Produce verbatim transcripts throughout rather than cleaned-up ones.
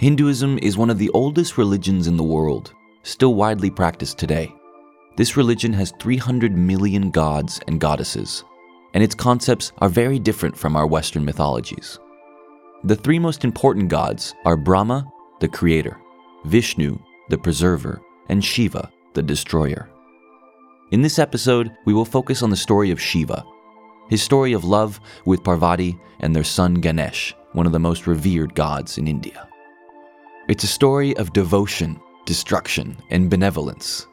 Hinduism is one of the oldest religions in the world, still widely practiced today. This religion has three hundred million gods and goddesses, and its concepts are very different from our Western mythologies. The three most important gods are Brahma, the creator, Vishnu, the preserver, and Shiva, the destroyer. In this episode, we will focus on the story of Shiva, his story of love with Parvati and their son Ganesh, one of the most revered gods in India. It's a story of devotion, destruction, and benevolence.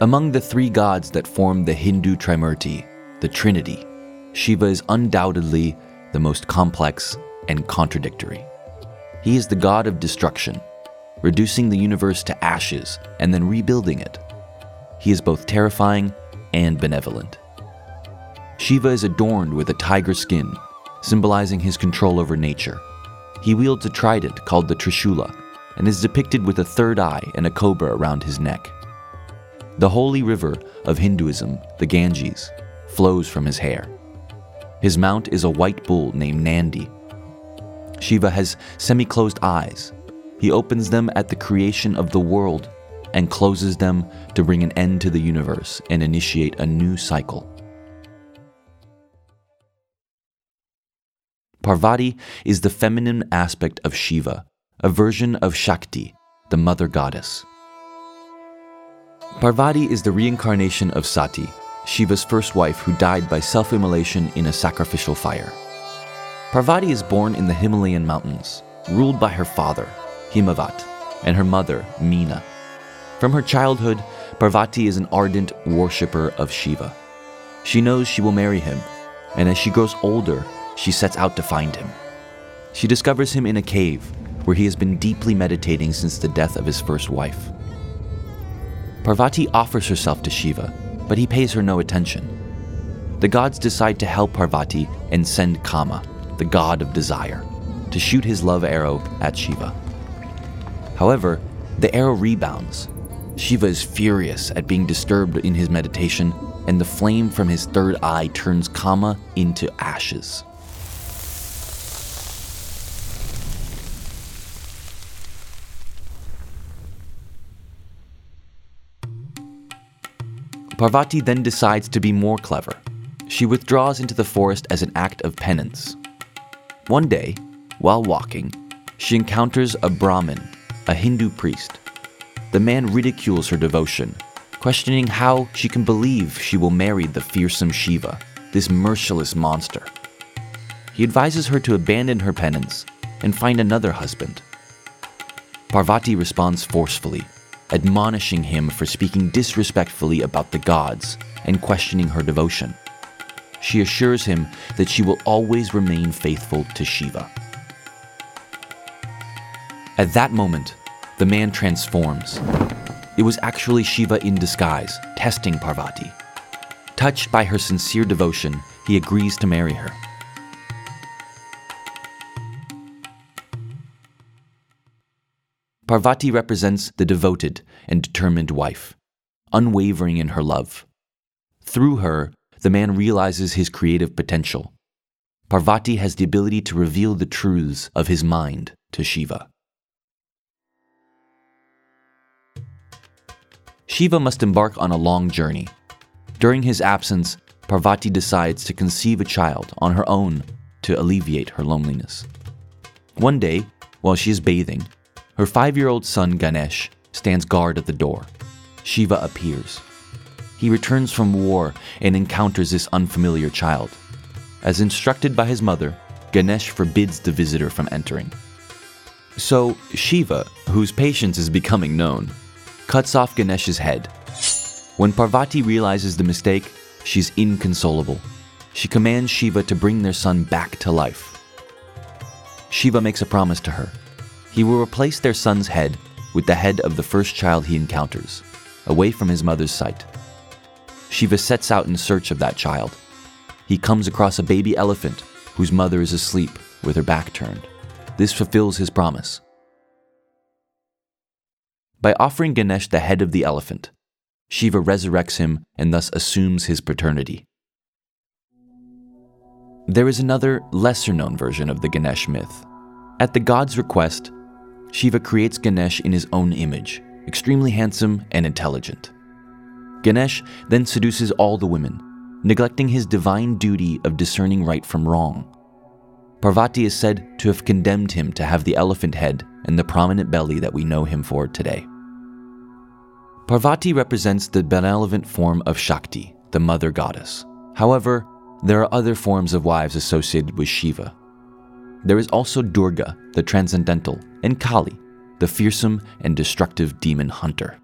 Among the three gods that form the Hindu Trimurti, the Trinity, Shiva is undoubtedly the most complex and contradictory. He is the god of destruction, reducing the universe to ashes and then rebuilding it. He is both terrifying and benevolent. Shiva is adorned with a tiger skin, symbolizing his control over nature. He wields a trident called the Trishula and is depicted with a third eye and a cobra around his neck. The holy river of Hinduism, the Ganges, flows from his hair. His mount is a white bull named Nandi. Shiva has semi-closed eyes. He opens them at the creation of the world and closes them to bring an end to the universe and initiate a new cycle. Parvati is the feminine aspect of Shiva, a version of Shakti, the mother goddess. Parvati is the reincarnation of Sati, Shiva's first wife who died by self-immolation in a sacrificial fire. Parvati is born in the Himalayan mountains, ruled by her father, Himavat, and her mother, Meena. From her childhood, Parvati is an ardent worshipper of Shiva. She knows she will marry him, and as she grows older, she sets out to find him. She discovers him in a cave, where he has been deeply meditating since the death of his first wife. Parvati offers herself to Shiva, but he pays her no attention. The gods decide to help Parvati and send Kama, the god of desire, to shoot his love arrow at Shiva. However, the arrow rebounds. Shiva is furious at being disturbed in his meditation, and the flame from his third eye turns Kama into ashes. Parvati then decides to be more clever. She withdraws into the forest as an act of penance. One day, while walking, she encounters a Brahmin, a Hindu priest. The man ridicules her devotion, questioning how she can believe she will marry the fearsome Shiva, this merciless monster. He advises her to abandon her penance and find another husband. Parvati responds forcefully, admonishing him for speaking disrespectfully about the gods and questioning her devotion. She assures him that she will always remain faithful to Shiva. At that moment, the man transforms. It was actually Shiva in disguise, testing Parvati. Touched by her sincere devotion, he agrees to marry her. Parvati represents the devoted and determined wife, unwavering in her love. Through her, the man realizes his creative potential. Parvati has the ability to reveal the truths of his mind to Shiva. Shiva must embark on a long journey. During his absence, Parvati decides to conceive a child on her own to alleviate her loneliness. One day, while she is bathing, her five-year-old son Ganesh stands guard at the door. Shiva appears. He returns from war and encounters this unfamiliar child. As instructed by his mother, Ganesh forbids the visitor from entering. So Shiva, whose patience is becoming known, cuts off Ganesh's head. When Parvati realizes the mistake, she's inconsolable. She commands Shiva to bring their son back to life. Shiva makes a promise to her. He will replace their son's head with the head of the first child he encounters, away from his mother's sight. Shiva sets out in search of that child. He comes across a baby elephant whose mother is asleep with her back turned. This fulfills his promise. By offering Ganesh the head of the elephant, Shiva resurrects him and thus assumes his paternity. There is another, lesser-known version of the Ganesh myth. At the god's request, Shiva creates Ganesh in his own image, extremely handsome and intelligent. Ganesh then seduces all the women, neglecting his divine duty of discerning right from wrong. Parvati is said to have condemned him to have the elephant head and the prominent belly that we know him for today. Parvati represents the benevolent form of Shakti, the mother goddess. However, there are other forms of wives associated with Shiva. There is also Durga, the transcendental, and Kali, the fearsome and destructive demon hunter.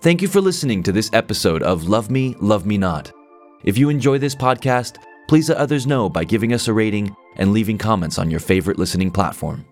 Thank you for listening to this episode of Love Me, Love Me Not. If you enjoy this podcast, please let others know by giving us a rating and leaving comments on your favorite listening platform.